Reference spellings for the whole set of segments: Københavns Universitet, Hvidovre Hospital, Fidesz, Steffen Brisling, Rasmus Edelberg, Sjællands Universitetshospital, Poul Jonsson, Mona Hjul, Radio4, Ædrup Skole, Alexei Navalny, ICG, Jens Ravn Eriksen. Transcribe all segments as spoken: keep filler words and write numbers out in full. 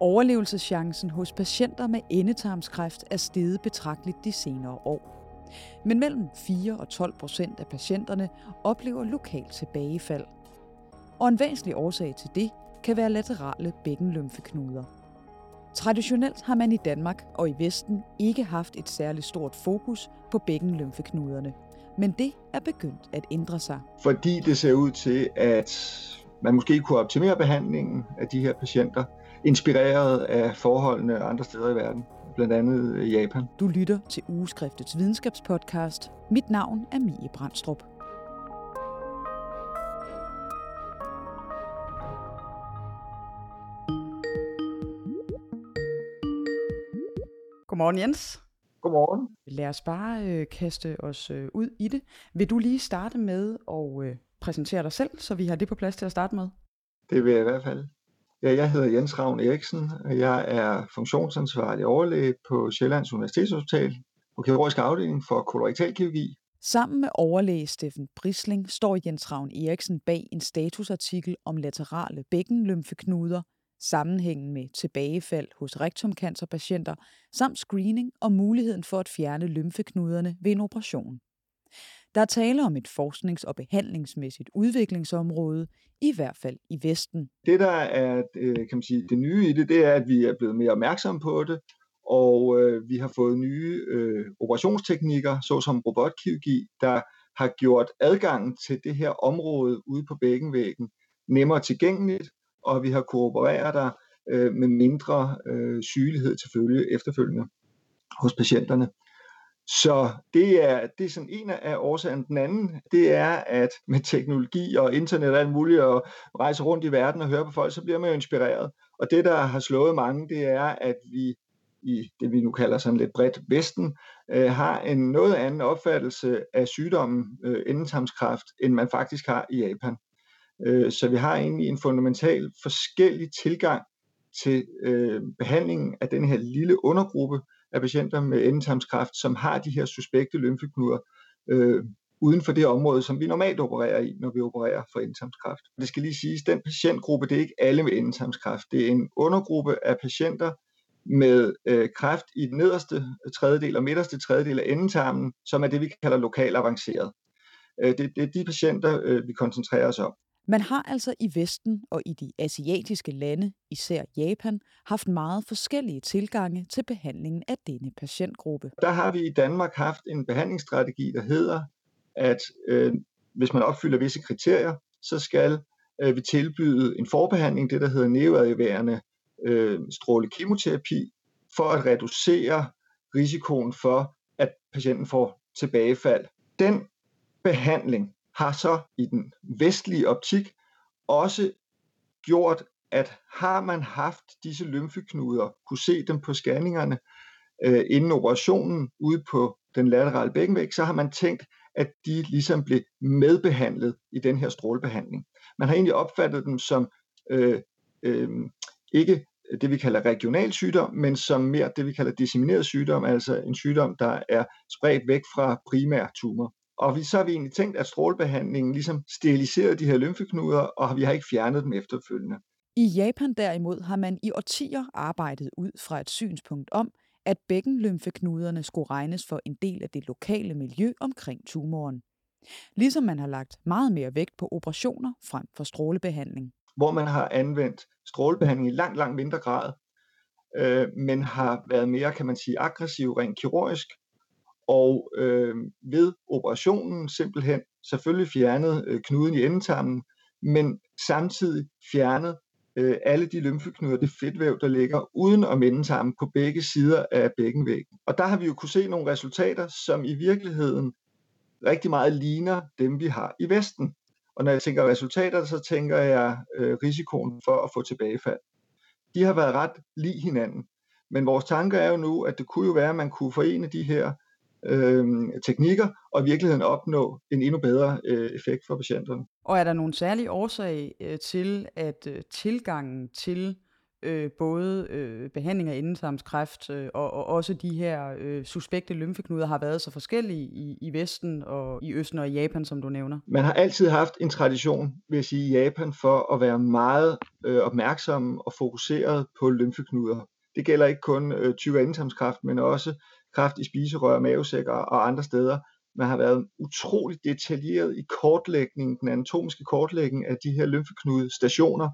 Overlevelseschancen hos patienter med endetarmskræft er steget betragteligt de senere år. Men mellem fire og tolv procent af patienterne oplever lokalt tilbagefald. Og en væsentlig årsag til det kan være laterale bækkenlymfeknuder. Traditionelt har man i Danmark og i Vesten ikke haft et særligt stort fokus på bækkenlymfeknuderne, men det er begyndt at ændre sig. Fordi det ser ud til, at man måske kunne optimere behandlingen af de her patienter, inspireret af forholdene andre steder i verden, blandt andet i Japan. Du lytter til Ugeskriftets videnskabspodcast. Mit navn er Mie Brandstrup. Godmorgen, Jens. Godmorgen. Lad os bare øh, kaste os øh, ud i det. Vil du lige starte med at øh, præsentere dig selv, så vi har det på plads til at starte med? Det vil jeg i hvert fald. Ja, jeg hedder Jens Ravn Eriksen, og jeg er funktionsansvarlig overlæge på Sjællands Universitetshospital på kirurgisk afdeling for kolorektal kirurgi. Sammen med overlæge Steffen Brisling står Jens Ravn Eriksen bag en statusartikel om laterale bækkenlymfeknuder, sammenhængen med tilbagefald hos rektumcancerpatienter samt screening og muligheden for at fjerne lymfeknuderne ved en operation. Der er tale om et forsknings- og behandlingsmæssigt udviklingsområde, i hvert fald i Vesten. Det der er, kan man sige, det nye i det, det er, at vi er blevet mere opmærksomme på det, og øh, vi har fået nye øh, operationsteknikker, såsom robotkirurgi, der har gjort adgangen til det her område ude på bækkenvæggen nemmere tilgængeligt, og vi har kunnet operere der øh, med mindre øh, sygelighed til følge efterfølgende hos patienterne. Så det er, det er sådan en af årsagerne. Den anden, det er, at med teknologi og internet og alt muligt, og rejse rundt i verden og høre på folk, så bliver man jo inspireret. Og det, der har slået mange, det er, at vi i det, vi nu kalder sådan lidt bredt Vesten, øh, har en noget anden opfattelse af sygdommen øh, endetarmskræft, end man faktisk har i Japan. Øh, så vi har egentlig en fundamental forskellig tilgang til øh, behandlingen af den her lille undergruppe af patienter med endetarmskræft, som har de her suspekte lymfeknuder øh, uden for det område, som vi normalt opererer i, når vi opererer for endetarmskræft. Det skal lige siges, den patientgruppe, det er ikke alle med endetarmskræft. Det er en undergruppe af patienter med øh, kræft i den nederste tredjedel og midterste tredjedel af endetarmen, som er det, vi kalder lokal avanceret. Øh, det, det er de patienter, øh, vi koncentrerer os om. Man har altså i Vesten og i de asiatiske lande, især Japan, haft meget forskellige tilgange til behandlingen af denne patientgruppe. Der har vi i Danmark haft en behandlingsstrategi, der hedder, at øh, hvis man opfylder visse kriterier, så skal øh, vi tilbyde en forbehandling, det der hedder neoadjuverende øh, strålekemoterapi, for at reducere risikoen for, at patienten får tilbagefald. Den behandling har så i den vestlige optik også gjort, at har man haft disse lymfeknuder, kunne se dem på scanningerne øh, inden operationen ude på den laterale bækkenvæg, så har man tænkt, at de ligesom blev medbehandlet i den her strålebehandling. Man har egentlig opfattet dem som øh, øh, ikke det, vi kalder regional sygdom, men som mere det, vi kalder dissemineret sygdom, altså en sygdom, der er spredt væk fra primære tumor. Og så har vi egentlig tænkt, at strålebehandlingen ligesom steriliserede de her lymfeknuder, og vi har ikke fjernet dem efterfølgende. I Japan derimod har man i årtier arbejdet ud fra et synspunkt om, at bækkenlymfeknuderne skulle regnes for en del af det lokale miljø omkring tumoren. Ligesom man har lagt meget mere vægt på operationer frem for strålebehandling. Hvor man har anvendt strålebehandling i langt, langt mindre grad, øh, men har været mere, kan man sige, aggressiv rent kirurgisk. Og øh, ved operationen simpelthen selvfølgelig fjernet øh, knuden i endetarmen, men samtidig fjernet øh, alle de lymfeknuder, det fedtvæv, der ligger uden om endetarmen på begge sider af bækkenvæggen. Og der har vi jo kunne se nogle resultater, som i virkeligheden rigtig meget ligner dem, vi har i Vesten. Og når jeg tænker resultater, så tænker jeg øh, risikoen for at få tilbagefald. De har været ret lig hinanden. Men vores tanker er jo nu, at det kunne jo være, at man kunne forene de her teknikker, og i virkeligheden opnå en endnu bedre effekt for patienterne. Og er der nogle særlige årsager til, at tilgangen til øh, både øh, behandling af endetarmskræft øh, og, og også de her øh, suspekte lymfeknuder har været så forskellige i, i Vesten og i Østen og i Japan, som du nævner. Man har altid haft en tradition, vil jeg sige, i Japan for at være meget øh, opmærksom og fokuseret på lymfeknuder. Det gælder ikke kun øh, typer af endetarmskræft, men også kræft i spiserør, mavesækker og andre steder. Man har været utroligt detaljeret i kortlægningen, den anatomiske kortlægning af de her lymfeknudestationer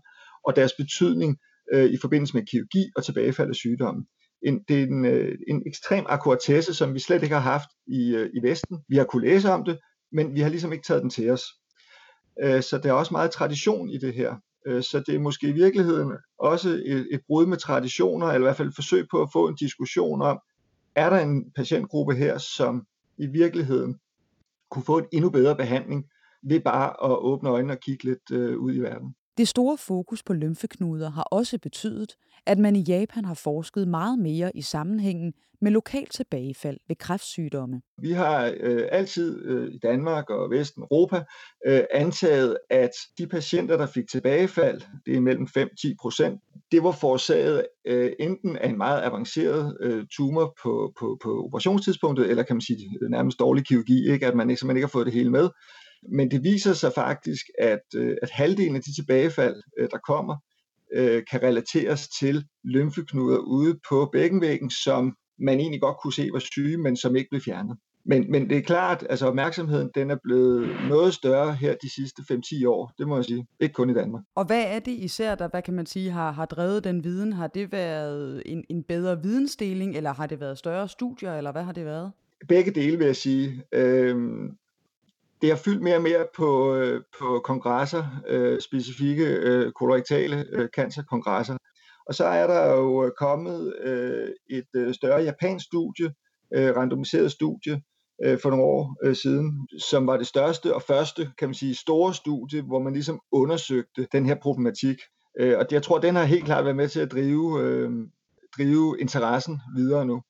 og deres betydning øh, i forbindelse med kirurgi og tilbagefald af sygdommen. En, det er en, øh, en ekstrem akkuratesse, som vi slet ikke har haft i, øh, i Vesten. Vi har kunnet læse om det, men vi har ligesom ikke taget den til os. Øh, så der er også meget tradition i det her. Øh, så det er måske i virkeligheden også et, et brud med traditioner, eller i hvert fald et forsøg på at få en diskussion om, er der en patientgruppe her, som i virkeligheden kunne få en endnu bedre behandling ved bare at åbne øjnene og kigge lidt øh, ud i verden. Det store fokus på lymfeknuder har også betydet, at man i Japan har forsket meget mere i sammenhængen med lokalt tilbagefald ved kræftsygdomme. Vi har øh, altid øh, i Danmark og Vesten Europa øh, antaget, at de patienter, der fik tilbagefald, det er mellem fem til ti procent, det var forårsaget øh, enten af en meget avanceret øh, tumor på, på, på operationstidspunktet, eller kan man sige nærmest dårlig kirurgi, ikke? At man simpelthen ikke har fået det hele med. Men det viser sig faktisk, at, at halvdelen af de tilbagefald, der kommer, kan relateres til lymfeknuder ude på bækkenvæggen, som man egentlig godt kunne se var syge, men som ikke blev fjernet. Men, men det er klart, altså opmærksomheden den er blevet noget større her de sidste fem til ti år, det må jeg sige, ikke kun i Danmark. Og hvad er det især, der hvad kan man sige, har, har drevet den viden? Har det været en, en bedre vidensdeling, eller har det været større studier, eller hvad har det været? Begge dele vil jeg sige. Øhm, Det har fyldt mere og mere på, på kongresser, øh, specifikke øh, kolorektale øh, cancerkongresser. Og så er der jo kommet øh, et større japansk studie, øh, randomiseret studie øh, for nogle år øh, siden, som var det største og første, kan man sige, store studie, hvor man ligesom undersøgte den her problematik. Øh, og jeg tror, den har helt klart været med til at drive, øh, drive interessen videre nu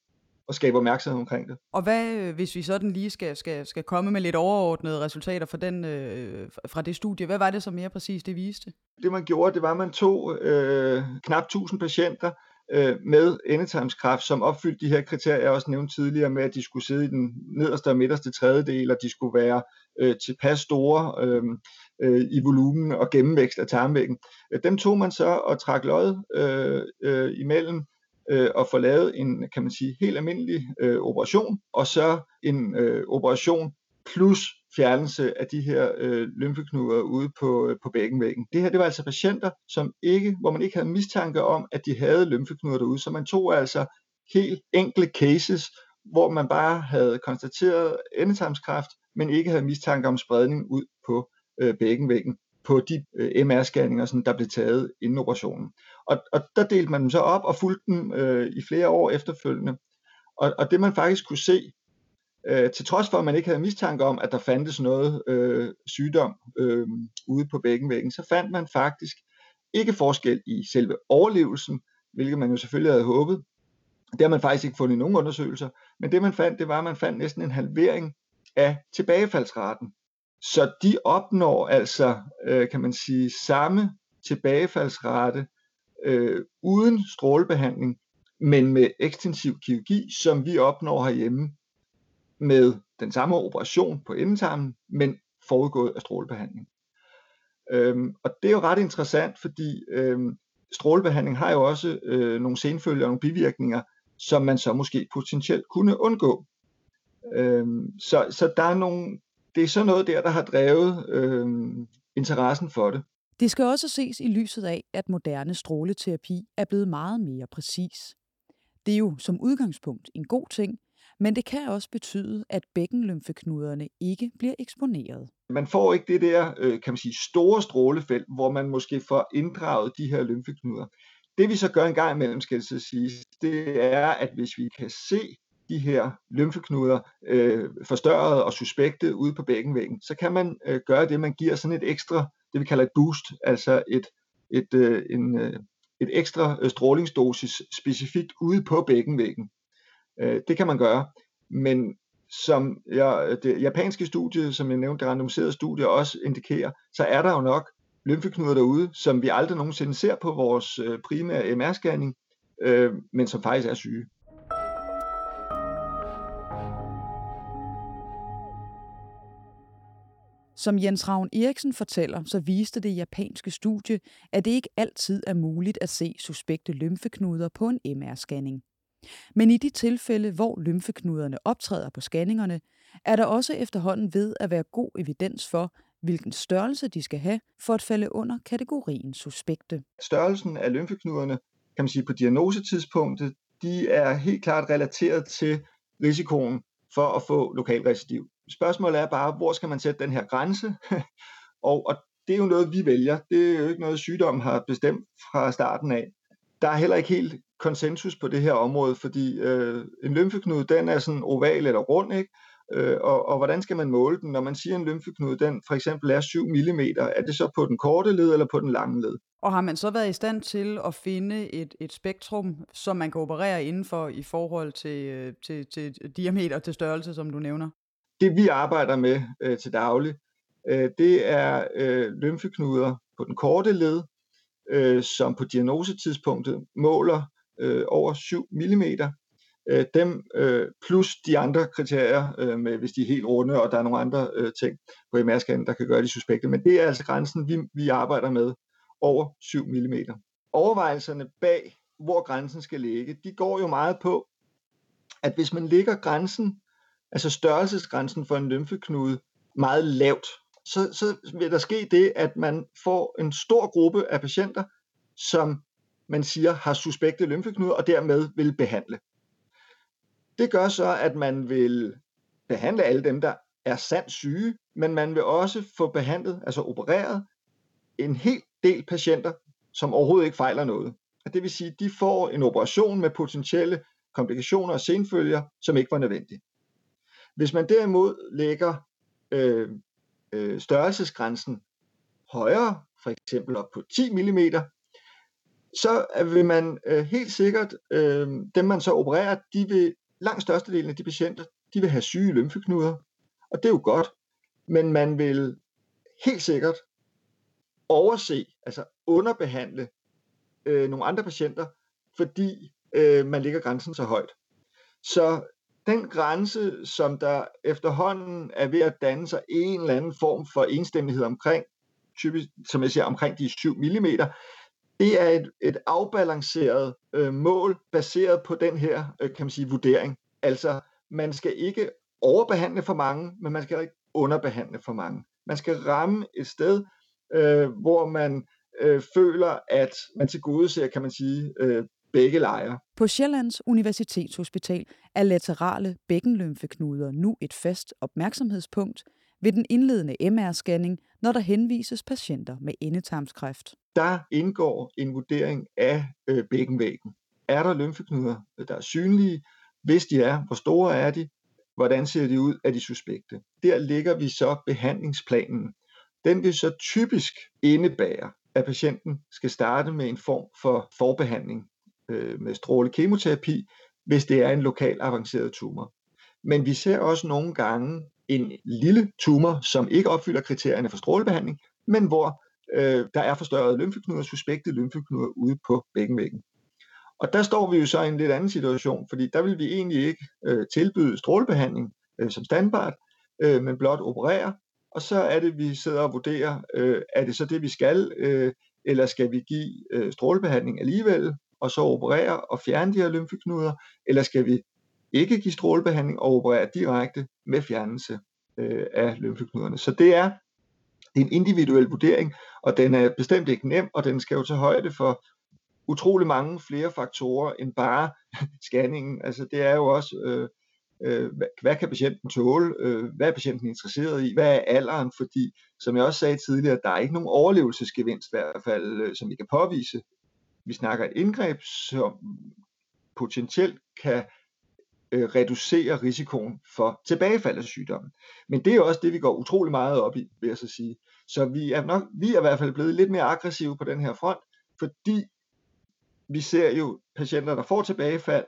og skabe opmærksomhed omkring det. Og hvad, hvis vi sådan lige skal, skal, skal komme med lidt overordnede resultater fra, den, øh, fra det studie, hvad var det så mere præcis, det viste? Det man gjorde, det var, at man tog øh, knap tusind patienter øh, med endetarmskræft, som opfyldte de her kriterier, jeg også nævnte tidligere, med at de skulle sidde i den nederste og midterste tredjedel, og de skulle være øh, tilpas store øh, øh, i volumen og gennemvækst af tarmvæggen. Dem tog man så og trak lod øh, øh, imellem, og få lavet en, kan man sige, helt almindelig øh, operation, og så en øh, operation plus fjernelse af de her øh, lymfeknuder ude på, øh, på bækkenvæggen. Det her, det var altså patienter, som ikke, hvor man ikke havde mistanke om, at de havde lymfeknuder derude, så man tog altså helt enkle cases, hvor man bare havde konstateret endetarmskræft, men ikke havde mistanke om spredning ud på øh, bækkenvæggen, på de øh, M R-scanninger, sådan, der blev taget inden operationen. Og, og der delte man dem så op og fulgte dem øh, i flere år efterfølgende. Og, og det man faktisk kunne se, øh, til trods for, at man ikke havde mistanke om, at der fandtes noget øh, sygdom øh, ude på bækkenvæggen, så fandt man faktisk ikke forskel i selve overlevelsen, hvilket man jo selvfølgelig havde håbet. Det har man faktisk ikke fundet i nogen undersøgelser. Men det man fandt, det var, at man fandt næsten en halvering af tilbagefaldsraten. Så de opnår altså, øh, kan man sige, samme tilbagefaldsrate øh, uden strålebehandling, men med ekstensiv kirurgi, som vi opnår herhjemme med den samme operation på endetarmen, men forudgået af strålebehandling. Øhm, og det er jo ret interessant, fordi øh, strålebehandling har jo også øh, nogle senfølger og nogle bivirkninger, som man så måske potentielt kunne undgå. Øhm, så, så der er nogle... Det er sådan noget der, der har drevet øh, interessen for det. Det skal også ses i lyset af, at moderne stråleterapi er blevet meget mere præcis. Det er jo som udgangspunkt en god ting, men det kan også betyde, at bækkenlymfeknuderne ikke bliver eksponeret. Man får ikke det der øh, kan man sige, store strålefelt, hvor man måske får inddraget de her lymfeknuder. Det vi så gør en gang imellem, skal det siges, det er, at hvis vi kan se de her lymfeknuder øh, forstørret og suspekte ude på bækkenvæggen, så kan man øh, gøre det, man giver sådan et ekstra, det vi kalder et boost, altså et, et, øh, en, øh, et ekstra strålingsdosis specifikt ude på bækkenvæggen. Øh, det kan man gøre, men som jeg, det japanske studie, som jeg nævnte, det randomiserede studie også indikerer, så er der jo nok lymfeknuder derude, som vi aldrig nogensinde ser på vores primære M R-scanning, øh, men som faktisk er syge. Som Jens Ravn Eriksen fortæller, så viste det japanske studie, at det ikke altid er muligt at se suspekte lymfeknuder på en M R-scanning. Men i de tilfælde, hvor lymfeknuderne optræder på scanningerne, er der også efterhånden ved at være god evidens for, hvilken størrelse de skal have for at falde under kategorien suspekte. Størrelsen af lymfeknuderne, kan man sige, på diagnosetidspunktet, de er helt klart relateret til risikoen for at få lokal recidiv. Spørgsmålet er bare, hvor skal man sætte den her grænse? og, og det er jo noget, vi vælger. Det er jo ikke noget, sygdommen har bestemt fra starten af. Der er heller ikke helt konsensus på det her område, fordi øh, en lymfeknude, den er sådan oval eller rund, ikke? Øh, og, og hvordan skal man måle den? Når man siger, en lymfeknude, den for eksempel er syv millimeter, er det så på den korte led eller på den lange led? Og har man så været i stand til at finde et, et spektrum, som man kan operere indenfor i forhold til, til, til diameter og til størrelse, som du nævner? Det vi arbejder med øh, til daglig, øh, det er øh, lymfeknuder på den korte led, øh, som på diagnosetidspunktet måler øh, over syv millimeter. Øh, dem øh, plus de andre kriterier, øh, med, hvis de er helt runde, og der er nogle andre øh, ting på M R-scannen, der kan gøre de suspekte. Men det er altså grænsen, vi, vi arbejder med, over syv millimeter. Overvejelserne bag, hvor grænsen skal ligge, de går jo meget på, at hvis man lægger grænsen, altså størrelsesgrænsen for en lymfeknude, meget lavt, så, så vil der ske det, at man får en stor gruppe af patienter, som man siger har suspekte lymfeknuder, og dermed vil behandle. Det gør så, at man vil behandle alle dem, der er sandt syge, men man vil også få behandlet, altså opereret, en hel del patienter, som overhovedet ikke fejler noget. Og det vil sige, at de får en operation med potentielle komplikationer og senfølger, som ikke var nødvendige. Hvis man derimod lægger øh, øh, størrelsesgrænsen højere, for eksempel op på ti millimeter, så vil man øh, helt sikkert, øh, dem man så opererer, de vil, langt størstedelen af de patienter, de vil have syge lymfeknuder, og det er jo godt, men man vil helt sikkert overse, altså underbehandle øh, nogle andre patienter, fordi øh, man lægger grænsen så højt. Så den grænse, som der efterhånden er ved at danne sig en eller anden form for enstemmighed omkring, typisk, som jeg siger, omkring de syv millimeter, det er et, et afbalanceret øh, mål, baseret på den her, øh, kan man sige, vurdering. Altså, man skal ikke overbehandle for mange, men man skal ikke underbehandle for mange. Man skal ramme et sted, øh, hvor man øh, føler, at man tilgodeser, kan man sige, øh, begge lejre. På Sjællands Universitetshospital er laterale bækkenlymfeknuder nu et fast opmærksomhedspunkt ved den indledende M R-scanning, når der henvises patienter med endetarmskræft. Der indgår en vurdering af øh, bækkenvæggen. Er der lymfeknuder, der er synlige? Hvis de er, hvor store er de? Hvordan ser de ud? Er de suspekte? Der ligger vi så behandlingsplanen. Den vil så typisk indebære, at patienten skal starte med en form for forbehandling med strålekemoterapi, hvis det er en lokal avanceret tumor. Men vi ser også nogle gange en lille tumor, som ikke opfylder kriterierne for strålebehandling, men hvor øh, der er forstørrede lymfeknuder, suspekte lymfeknuder ude på bækkenvæggen. Og der står vi jo så i en lidt anden situation, fordi der vil vi egentlig ikke øh, tilbyde strålebehandling øh, som standard, øh, men blot operere, og så er det, vi sidder og vurderer, øh, er det så det, vi skal, øh, eller skal vi give øh, strålebehandling alligevel, og så operere og fjerne de her lymfeknuder, eller skal vi ikke give strålebehandling og operere direkte med fjernelse øh, af lymfeknuderne. Så det er, det er en individuel vurdering, og den er bestemt ikke nem, og den skal jo tage højde for utrolig mange flere faktorer end bare scanningen. Altså det er jo også, øh, øh, hvad kan patienten tåle, øh, hvad er patienten interesseret i, hvad er alderen, fordi som jeg også sagde tidligere, der er ikke nogen overlevelsesgevinst i hvert fald, øh, som vi kan påvise. Vi snakker et indgreb, som potentielt kan øh, reducere risikoen for tilbagefald af sygdommen. Men det er også det, vi går utrolig meget op i, vil jeg så sige. Så vi er, nok, vi er i hvert fald blevet lidt mere aggressive på den her front, fordi vi ser jo patienter, der får tilbagefald,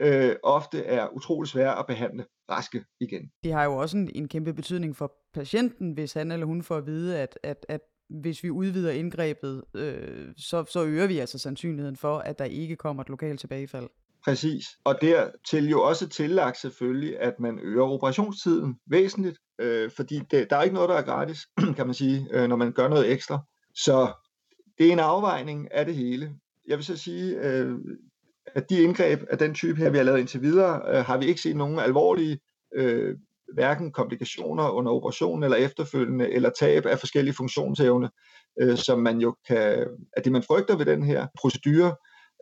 øh, ofte er utrolig svære at behandle raske igen. Det har jo også en, en kæmpe betydning for patienten, hvis han eller hun får at vide, at, at, at hvis vi udvider indgrebet, øh, så, så øger vi altså sandsynligheden for, at der ikke kommer et lokalt tilbagefald. Præcis, og dertil jo også tillagt selvfølgelig, at man øger operationstiden væsentligt, øh, fordi det, der er ikke noget, der er gratis, kan man sige, øh, når man gør noget ekstra. Så det er en afvejning af det hele. Jeg vil så sige, øh, at de indgreb af den type her, vi har lavet indtil videre, øh, har vi ikke set nogen alvorlige øh, hverken komplikationer under operationen eller efterfølgende, eller tab af forskellige funktionsevne, øh, som man jo kan, at det man frygter ved den her procedure,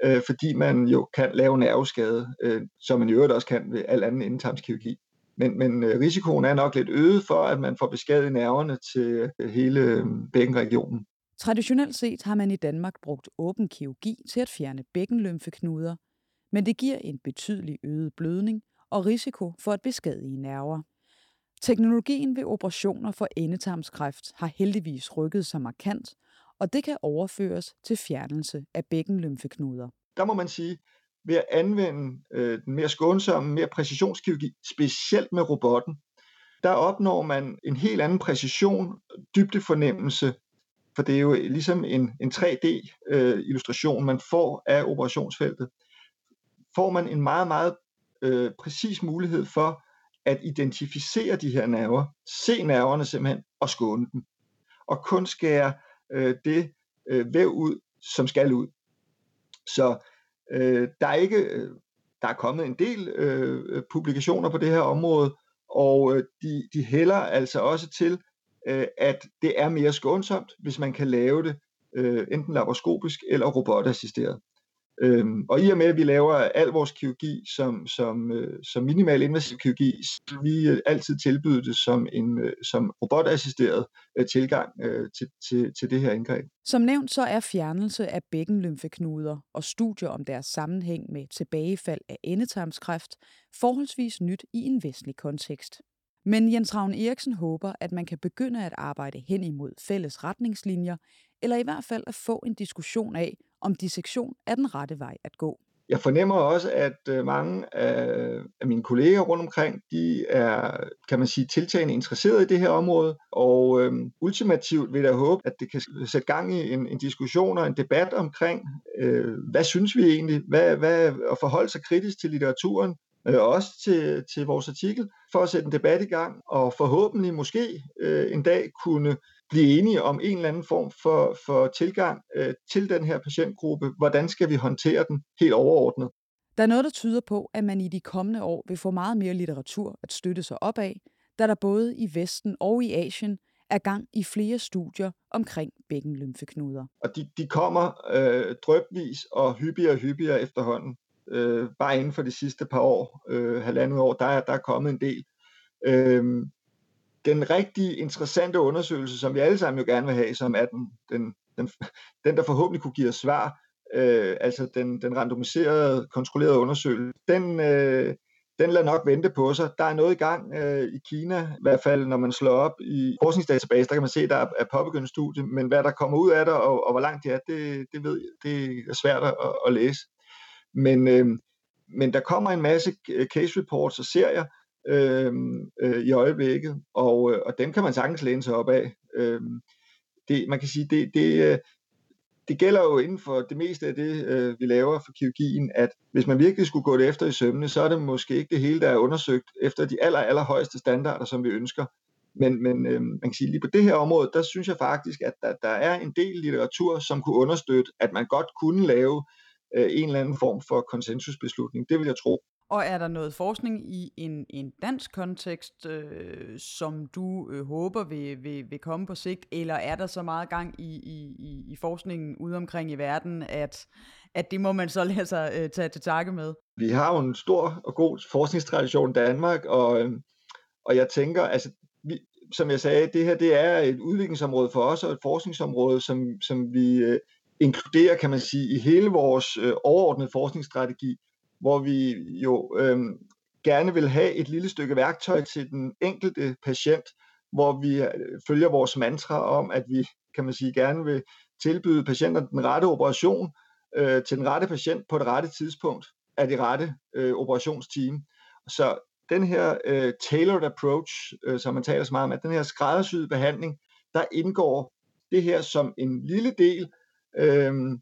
øh, fordi man jo kan lave nerveskade, øh, som man i øvrigt også kan ved al anden endetarmskirurgi. Men, men øh, risikoen er nok lidt øget for, at man får beskadiget nerverne til hele bækkenregionen. Traditionelt set har man i Danmark brugt åben kirurgi til at fjerne bækkenlymfeknuder, men det giver en betydelig øget blødning og risiko for at beskadige nerver. Teknologien ved operationer for endetarmskræft har heldigvis rykket sig markant, og det kan overføres til fjernelse af bækkenlymfeknuder. Der må man sige, ved at anvende øh, den mere skånsomme, mere præcisionskirurgi, specielt med robotten, der opnår man en helt anden præcision, dybdefornemmelse, for det er jo ligesom en, en tre D-illustration, øh, man får af operationsfeltet. Får man en meget, meget øh, præcis mulighed for at identificere de her nerver, se nerverne simpelthen og skåne dem, og kun skære øh, det øh, væv ud, som skal ud. Så øh, der er ikke, øh, der er kommet en del øh, publikationer på det her område, og øh, de, de hælder altså også til, øh, at det er mere skånsomt, hvis man kan lave det øh, enten laparoskopisk eller robotassisteret. Øhm, og i og med, at vi laver al vores kirurgi som, som, øh, som minimal invasiv kirurgi, så vi øh, altid tilbyde det som en øh, som robotassisteret øh, tilgang øh, til, til, til det her indgreb. Som nævnt, så er fjernelse af bækkenlymfeknuder og studier om deres sammenhæng med tilbagefald af endetarmskræft forholdsvis nyt i en vestlig kontekst. Men Jens Ravn Eriksen håber, at man kan begynde at arbejde hen imod fælles retningslinjer, eller i hvert fald at få en diskussion af, om dissektion er den rette vej at gå. Jeg fornemmer også, at mange af mine kolleger rundt omkring, de er, kan man sige, tiltagende interesseret i det her område, og øhm, ultimativt vil jeg håbe, at det kan sætte gang i en, en diskussion og en debat omkring, øh, hvad synes vi egentlig, hvad, hvad, at forholde sig kritisk til litteraturen, øh, også til, til vores artikel, for at sætte en debat i gang, og forhåbentlig måske øh, en dag kunne blive enige om en eller anden form for, for tilgang øh, til den her patientgruppe. Hvordan skal vi håndtere den helt overordnet? Der er noget, der tyder på, at man i de kommende år vil få meget mere litteratur at støtte sig op af, da der både i Vesten og i Asien er gang i flere studier omkring bækkenlymfeknuder. Og de, de kommer øh, drypvis og hyppigere og hyppigere efterhånden. Øh, bare inden for de sidste par år, øh, halvandet år, der er, der er kommet en del. Øh, Den rigtig interessante undersøgelse, som vi alle sammen jo gerne vil have, som er den, den, den, den der forhåbentlig kunne give os svar, øh, altså den, den randomiserede, kontrollerede undersøgelse, den, øh, den lader nok vente på sig. Der er noget i gang øh, i Kina, i hvert fald når man slår op i forskningsdatabase, der kan man se, der er, er påbegyndt studie, men hvad der kommer ud af det, og, og hvor langt det er, det, det ved jeg, det er svært at, at læse. Men, øh, men der kommer en masse case reports og serier, Øh, øh, i øjeblikket, og, øh, og dem kan man sagtens læne sig op af. Øh, det, man kan sige, det, det, øh, det gælder jo inden for det meste af det, øh, vi laver for kirurgien, at hvis man virkelig skulle gå det efter i sømmene, så er det måske ikke det hele, der er undersøgt efter de aller, aller højeste standarder, som vi ønsker. Men, men øh, man kan sige, lige på det her område, der synes jeg faktisk, at der, der er en del litteratur, som kunne understøtte, at man godt kunne lave øh, en eller anden form for konsensusbeslutning. Det vil jeg tro. Og er der noget forskning i en, en dansk kontekst, øh, som du øh, håber vil, vil, vil komme på sigt, eller er der så meget gang i, i, i forskningen ude omkring i verden, at, at det må man så lade sig øh, tage til takke med? Vi har jo en stor og god forskningstradition i Danmark, og, øh, og jeg tænker, altså, vi, som jeg sagde, det her det er et udviklingsområde for os, og et forskningsområde, som, som vi øh, inkluderer, kan man sige, i hele vores øh, overordnede forskningsstrategi, hvor vi jo øhm, gerne vil have et lille stykke værktøj til den enkelte patient, hvor vi følger vores mantra om, at vi, kan man sige, gerne vil tilbyde patienterne den rette operation øh, til den rette patient på det rette tidspunkt af det rette øh, operationsteam. Så den her øh, tailored approach, øh, som man taler så meget om, at den her skræddersyede behandling, der indgår det her som en lille del. Øhm,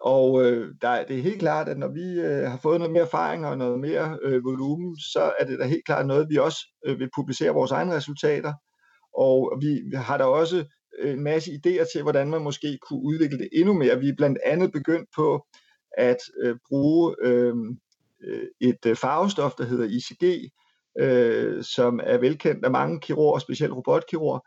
og øh, der, det er helt klart, at når vi øh, har fået noget mere erfaring og noget mere øh, volumen, så er det da helt klart noget, vi også øh, vil publicere vores egne resultater. Og vi har da også en masse idéer til, hvordan man måske kunne udvikle det endnu mere. Vi er blandt andet begyndt på at øh, bruge øh, et farvestof, der hedder I C G, øh, som er velkendt af mange kirurger, specielt robotkirurger,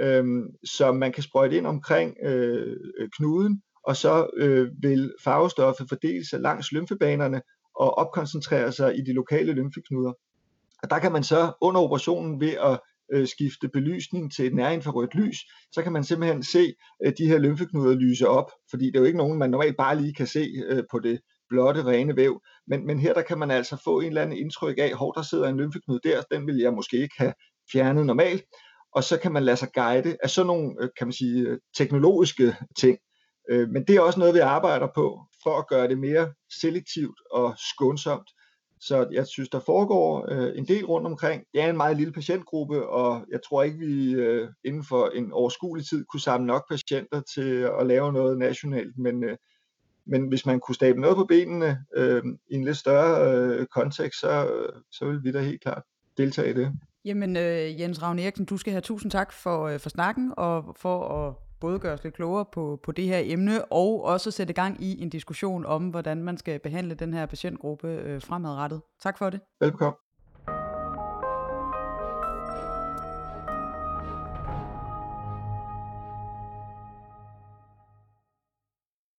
øh, som man kan sprøjte ind omkring øh, knuden, og så øh, vil farvestoffet fordele sig langs lymfebanerne og opkoncentrere sig i de lokale lymfeknuder. Og der kan man så under operationen ved at skifte belysning til et nærinfrarødt lys, så kan man simpelthen se de her lymfeknuder lyse op, fordi det er jo ikke nogen, man normalt bare lige kan se på det blotte, rene væv, men, men her der kan man altså få en eller anden indtryk af, hov, der sidder en lymfeknude der, den vil jeg måske ikke have fjernet normalt, og så kan man lade sig guide af sådan nogle, kan man sige, teknologiske ting, men det er også noget, vi arbejder på, for at gøre det mere selektivt og skånsomt. Så jeg synes, der foregår øh, en del rundt omkring. Det er en meget lille patientgruppe, og jeg tror ikke, vi øh, inden for en overskuelig tid kunne samle nok patienter til at lave noget nationalt. Men, øh, men hvis man kunne stable noget på benene øh, i en lidt større øh, kontekst, så, øh, så vil vi da helt klart deltage i det. Jamen øh, Jens Ravn Eriksen, du skal have tusind tak for, øh, for snakken og for at både gøre os lidt klogere på, på det her emne, og også sætte gang i en diskussion om, hvordan man skal behandle den her patientgruppe øh, fremadrettet. Tak for det. Velkommen.